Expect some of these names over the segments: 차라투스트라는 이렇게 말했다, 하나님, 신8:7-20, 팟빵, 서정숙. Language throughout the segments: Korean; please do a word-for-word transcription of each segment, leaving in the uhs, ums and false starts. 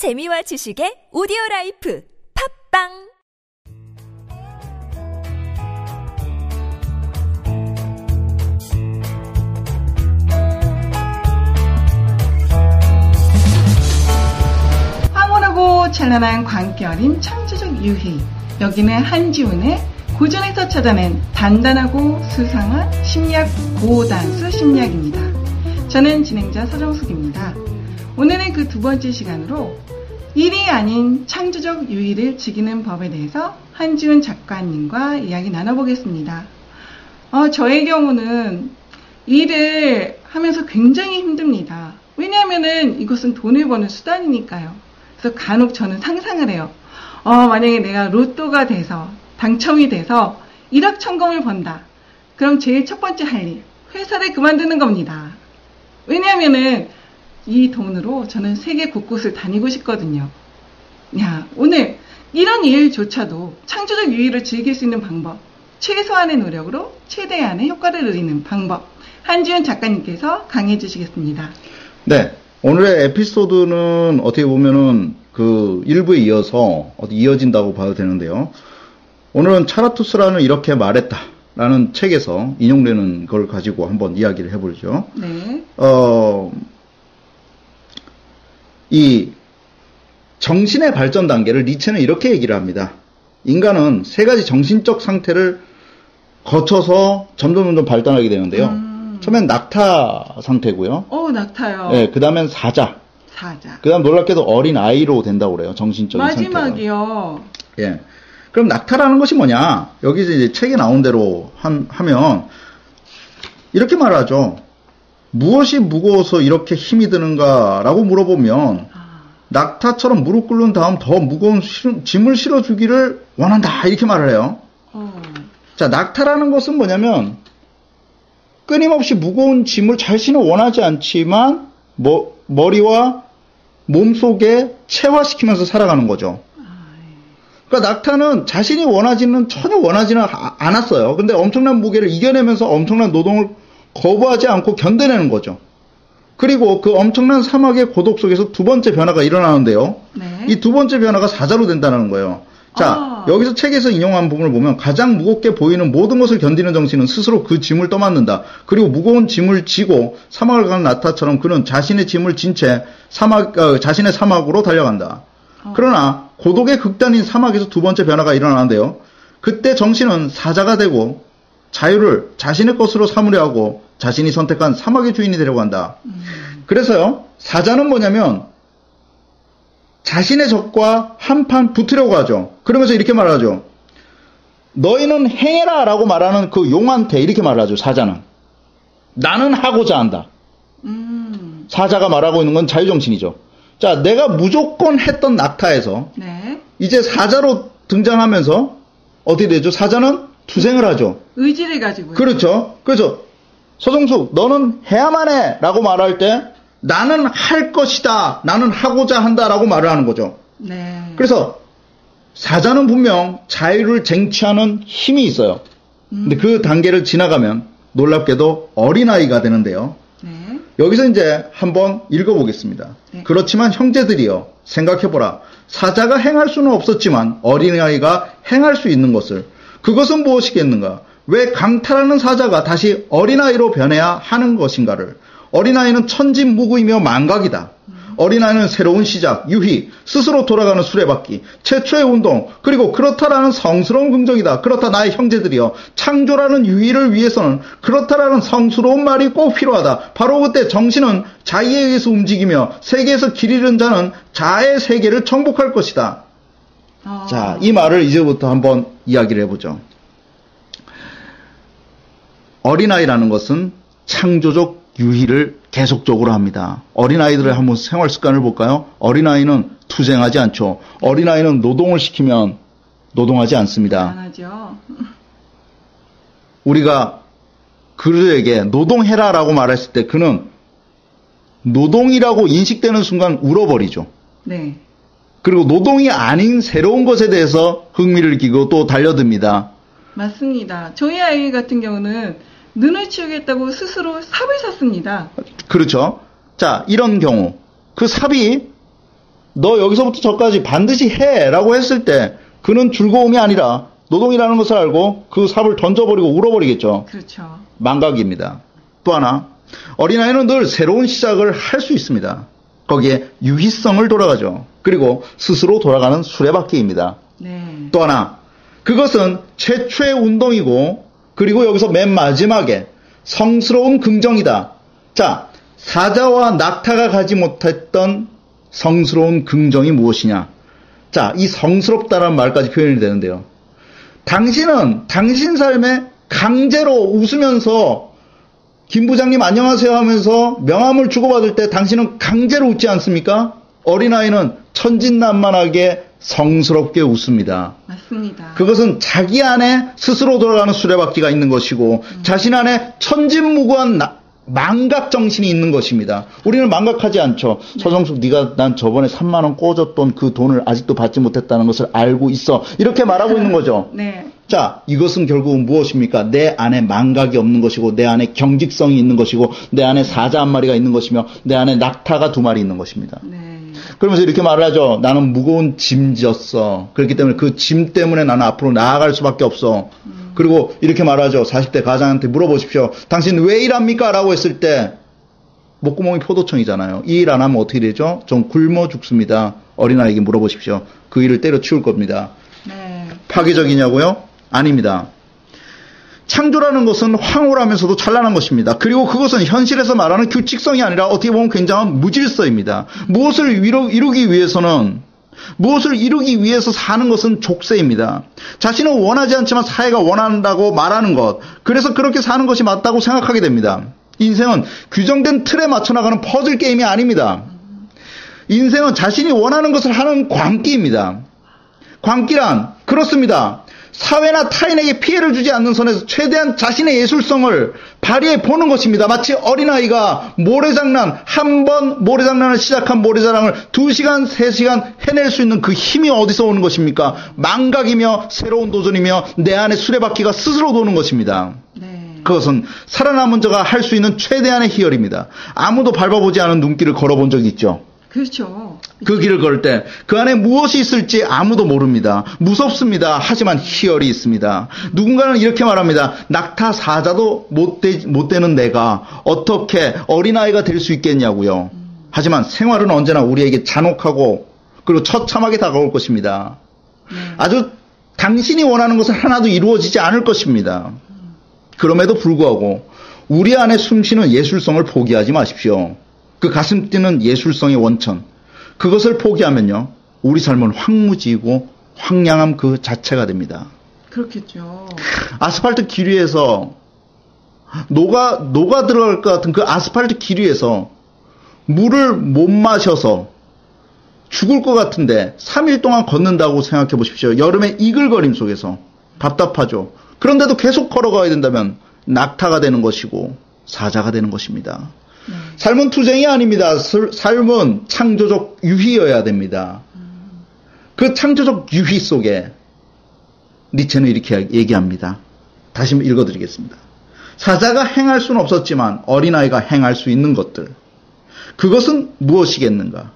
재미와 지식의 오디오라이프 팟빵. 황홀하고 찬란한 광결인 창조적 유희. 여기는 한지훈의 고전에서 찾아낸 단단하고 수상한 심리학 고단수 심리학입니다. 저는 진행자 서정숙입니다. 오늘은 그 두 번째 시간으로 일이 아닌 창조적 유희를 즐기는 법에 대해서 한지훈 작가님과 이야기 나눠보겠습니다. 어, 저의 경우는 일을 하면서 굉장히 힘듭니다. 왜냐하면은 이것은 돈을 버는 수단이니까요. 그래서 간혹 저는 상상을 해요. 어, 만약에 내가 로또가 돼서 당첨이 돼서 일억 천금을 번다. 그럼 제일 첫 번째 할 일, 회사를 그만두는 겁니다. 왜냐하면은 이 돈으로 저는 세계 곳곳을 다니고 싶거든요. 야, 오늘 이런 일조차도 창조적 유희를 즐길 수 있는 방법, 최소한의 노력으로 최대한의 효과를 누리는 방법, 한지훈 작가님께서 강의해 주시겠습니다. 네, 오늘의 에피소드는 어떻게 보면은 그 일부에 이어서 이어진다고 봐도 되는데요. 오늘은 차라투스라는 이렇게 말했다 라는 책에서 인용되는 걸 가지고 한번 이야기를 해보죠. 네. 어, 이 정신의 발전 단계를 니체는 이렇게 얘기를 합니다. 인간은 세 가지 정신적 상태를 거쳐서 점점 점점 발달하게 되는데요. 음. 처음엔 낙타 상태고요. 어, 낙타요. 네, 그 다음엔 사자. 사자. 그 다음 놀랍게도 어린 아이로 된다고 그래요. 정신적인 상태. 마지막이요. 상태는. 예. 그럼 낙타라는 것이 뭐냐? 여기서 이제 책에 나온 대로 한, 하면 이렇게 말하죠. 무엇이 무거워서 이렇게 힘이 드는가라고 물어보면 아. 낙타처럼 무릎 꿇은 다음 더 무거운 실, 짐을 실어주기를 원한다 이렇게 말을 해요. 어. 자, 낙타라는 것은 뭐냐면 끊임없이 무거운 짐을 자신은 원하지 않지만 뭐, 머리와 몸속에 체화시키면서 살아가는 거죠. 그러니까 낙타는 자신이 원하지는 전혀 원하지는 아, 않았어요. 근데 엄청난 무게를 이겨내면서 엄청난 노동을 거부하지 않고 견뎌내는 거죠. 그리고 그 엄청난 사막의 고독 속에서 두 번째 변화가 일어나는데요. 네. 이 두 번째 변화가 사자로 된다는 거예요. 자, 아. 여기서 책에서 인용한 부분을 보면 가장 무겁게 보이는 모든 것을 견디는 정신은 스스로 그 짐을 떠맡는다. 그리고 무거운 짐을 지고 사막을 가는 낙타처럼 그는 자신의 짐을 진 채 사막, 어, 자신의 사막으로 달려간다. 어. 그러나 고독의 극단인 사막에서 두 번째 변화가 일어나는데요. 그때 정신은 사자가 되고 자유를 자신의 것으로 삼으려 하고 자신이 선택한 사막의 주인이 되려고 한다. 음. 그래서요, 사자는 뭐냐면 자신의 적과 한판 붙으려고 하죠. 그러면서 이렇게 말하죠. 너희는 행해라 라고 말하는 그 용한테 이렇게 말하죠. 사자는 나는 하고자 한다. 음. 사자가 말하고 있는 건 자유정신이죠. 자, 내가 무조건 했던 낙타에서 네. 이제 사자로 등장하면서 어떻게 되죠? 사자는 투쟁을 하죠. 의지를 가지고요. 그렇죠. 그래서 서정숙 너는 해야만 해 라고 말할 때 나는 할 것이다. 나는 하고자 한다 라고 말을 하는 거죠. 네. 그래서 사자는 분명 자유를 쟁취하는 힘이 있어요. 음. 근데 그 단계를 지나가면 놀랍게도 어린아이가 되는데요. 네. 여기서 이제 한번 읽어보겠습니다. 네. 그렇지만 형제들이여 생각해보라. 사자가 행할 수는 없었지만 어린아이가 행할 수 있는 것을. 그것은 무엇이겠는가? 왜 강탈하는 사자가 다시 어린아이로 변해야 하는 것인가를. 어린아이는 천진무구이며 망각이다. 음. 어린아이는 새로운 시작, 유희, 스스로 돌아가는 수레바퀴, 최초의 운동, 그리고 그렇다라는 성스러운 긍정이다. 그렇다 나의 형제들이여. 창조라는 유희를 위해서는 그렇다라는 성스러운 말이 꼭 필요하다. 바로 그때 정신은 자의에 의해서 움직이며 세계에서 길 잃은 자는 자의 세계를 정복할 것이다. 어. 자, 이 말을 이제부터 한번 이야기를 해보죠. 어린아이라는 것은 창조적 유희를 계속적으로 합니다. 어린아이들을 한번 생활습관을 볼까요? 어린아이는 투쟁하지 않죠. 어린아이는 노동을 시키면 노동하지 않습니다. 안 하죠. 우리가 그들에게 노동해라 라고 말했을 때 그는 노동이라고 인식되는 순간 울어버리죠. 네. 그리고 노동이 아닌 새로운 것에 대해서 흥미를 느끼고 또 달려듭니다. 맞습니다. 저희 아이 같은 경우는 눈을 치우겠다고 스스로 삽을 샀습니다. 그렇죠. 자, 이런 경우 그 삽이 너 여기서부터 저까지 반드시 해! 라고 했을 때 그는 즐거움이 아니라 노동이라는 것을 알고 그 삽을 던져버리고 울어버리겠죠. 그렇죠. 망각입니다. 또 하나, 어린아이는 늘 새로운 시작을 할 수 있습니다. 거기에 유희성을 돌아가죠. 그리고 스스로 돌아가는 수레바퀴입니다. 네. 또 하나, 그것은 최초의 운동이고 그리고 여기서 맨 마지막에 성스러운 긍정이다. 자, 사자와 낙타가 가지 못했던 성스러운 긍정이 무엇이냐. 자, 이 성스럽다라는 말까지 표현이 되는데요. 당신은 당신 삶에 강제로 웃으면서 김 부장님 안녕하세요 하면서 명함을 주고받을 때 당신은 강제로 웃지 않습니까? 어린아이는 천진난만하게 성스럽게 웃습니다. 맞습니다. 그것은 자기 안에 스스로 돌아가는 수레바퀴가 있는 것이고 음. 자신 안에 천진무구한 나, 망각 정신이 있는 것입니다. 우리는 망각하지 않죠. 네. 서정숙, 네가 난 저번에 삼만 원 꿔줬던 그 돈을 아직도 받지 못했다는 것을 알고 있어. 이렇게 말하고 있는 거죠. 네. 자, 이것은 결국은 무엇입니까? 내 안에 망각이 없는 것이고 내 안에 경직성이 있는 것이고 내 안에 사자 한 마리가 있는 것이며 내 안에 낙타가 두 마리 있는 것입니다. 네. 그러면서 이렇게 말을 하죠. 나는 무거운 짐졌어. 그렇기 때문에 그 짐 때문에 나는 앞으로 나아갈 수밖에 없어. 음. 그리고 이렇게 말하죠. 사십 대 가장한테 물어보십시오. 당신 왜 일합니까? 라고 했을 때 목구멍이 포도청이잖아요. 이 일 안 하면 어떻게 되죠? 전 굶어 죽습니다. 어린아이에게 물어보십시오. 그 일을 때려치울 겁니다. 네. 파괴적이냐고요? 아닙니다. 창조라는 것은 황홀하면서도 찬란한 것입니다. 그리고 그것은 현실에서 말하는 규칙성이 아니라 어떻게 보면 굉장한 무질서입니다. 무엇을 이루기 위해서는 무엇을 이루기 위해서 사는 것은 족쇄입니다. 자신은 원하지 않지만 사회가 원한다고 말하는 것, 그래서 그렇게 사는 것이 맞다고 생각하게 됩니다. 인생은 규정된 틀에 맞춰 나가는 퍼즐 게임이 아닙니다. 인생은 자신이 원하는 것을 하는 광기입니다. 광기란 그렇습니다. 사회나 타인에게 피해를 주지 않는 선에서 최대한 자신의 예술성을 발휘해 보는 것입니다. 마치 어린아이가 모래장난, 한 번 모래장난을 시작한 모래자랑을 두 시간, 세 시간 해낼 수 있는 그 힘이 어디서 오는 것입니까? 망각이며 새로운 도전이며 내 안의 수레바퀴가 스스로 도는 것입니다. 네. 그것은 살아남은 자가 할 수 있는 최대한의 희열입니다. 아무도 밟아보지 않은 눈길을 걸어본 적이 있죠. 그렇죠. 그 길을 걸 때 그 안에 무엇이 있을지 아무도 모릅니다. 무섭습니다. 하지만 희열이 있습니다. 누군가는 이렇게 말합니다. 낙타 사자도 못, 되, 못 되는 내가 어떻게 어린아이가 될 수 있겠냐고요. 음. 하지만 생활은 언제나 우리에게 잔혹하고 그리고 처참하게 다가올 것입니다. 음. 아주 당신이 원하는 것은 하나도 이루어지지 않을 것입니다. 음. 그럼에도 불구하고 우리 안에 숨쉬는 예술성을 포기하지 마십시오. 그 가슴 뛰는 예술성의 원천, 그것을 포기하면요 우리 삶은 황무지이고 황량함 그 자체가 됩니다. 그렇겠죠. 아스팔트 길 위에서 녹아 녹아 들어갈 것 같은 그 아스팔트 길 위에서 물을 못 마셔서 죽을 것 같은데 삼 일 동안 걷는다고 생각해 보십시오. 여름의 이글거림 속에서 답답하죠. 그런데도 계속 걸어가야 된다면 낙타가 되는 것이고 사자가 되는 것입니다. 삶은 투쟁이 아닙니다. 삶은 창조적 유희여야 됩니다. 그 창조적 유희 속에 니체는 이렇게 얘기합니다. 다시 한번 읽어드리겠습니다. 사자가 행할 수는 없었지만 어린아이가 행할 수 있는 것들. 그것은 무엇이겠는가?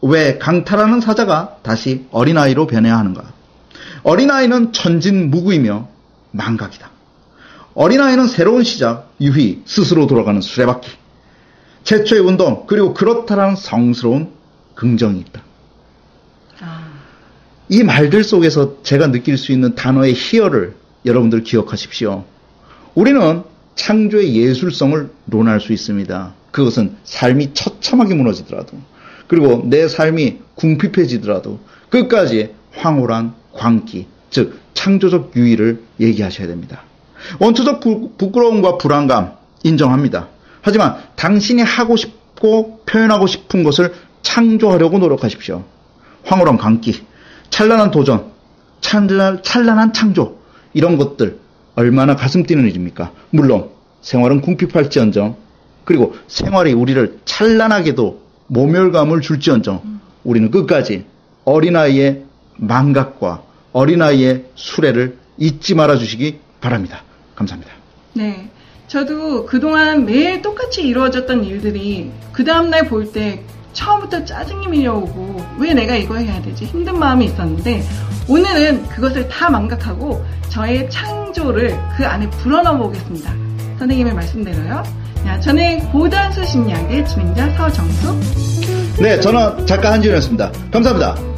왜 강탈하는 사자가 다시 어린아이로 변해야 하는가? 어린아이는 천진무구이며 망각이다. 어린아이는 새로운 시작, 유희, 스스로 돌아가는 수레바퀴. 최초의 운동, 그리고 그렇다라는 성스러운 긍정이 있다. 아. 이 말들 속에서 제가 느낄 수 있는 단어의 희열을 여러분들 기억하십시오. 우리는 창조의 예술성을 논할 수 있습니다. 그것은 삶이 처참하게 무너지더라도, 그리고 내 삶이 궁핍해지더라도 끝까지 황홀한 광기, 즉 창조적 유의를 얘기하셔야 됩니다. 원초적 부, 부끄러움과 불안감 인정합니다. 하지만 당신이 하고 싶고 표현하고 싶은 것을 창조하려고 노력하십시오. 황홀한 광기, 찬란한 도전, 찬란, 찬란한 창조, 이런 것들 얼마나 가슴 뛰는 일입니까? 물론 생활은 궁핍할지언정, 그리고 생활이 우리를 찬란하게도 모멸감을 줄지언정 우리는 끝까지 어린아이의 망각과 어린아이의 수레를 잊지 말아주시기 바랍니다. 감사합니다. 네. 저도 그동안 매일 똑같이 이루어졌던 일들이 그 다음날 볼 때 처음부터 짜증이 밀려오고 왜 내가 이거 해야 되지 힘든 마음이 있었는데, 오늘은 그것을 다 망각하고 저의 창조를 그 안에 불어넣어 보겠습니다. 선생님의 말씀대로요. 자, 저는 고단수 심리학의 진행자 서정숙. 네, 저는 작가 한지훈이었습니다. 감사합니다.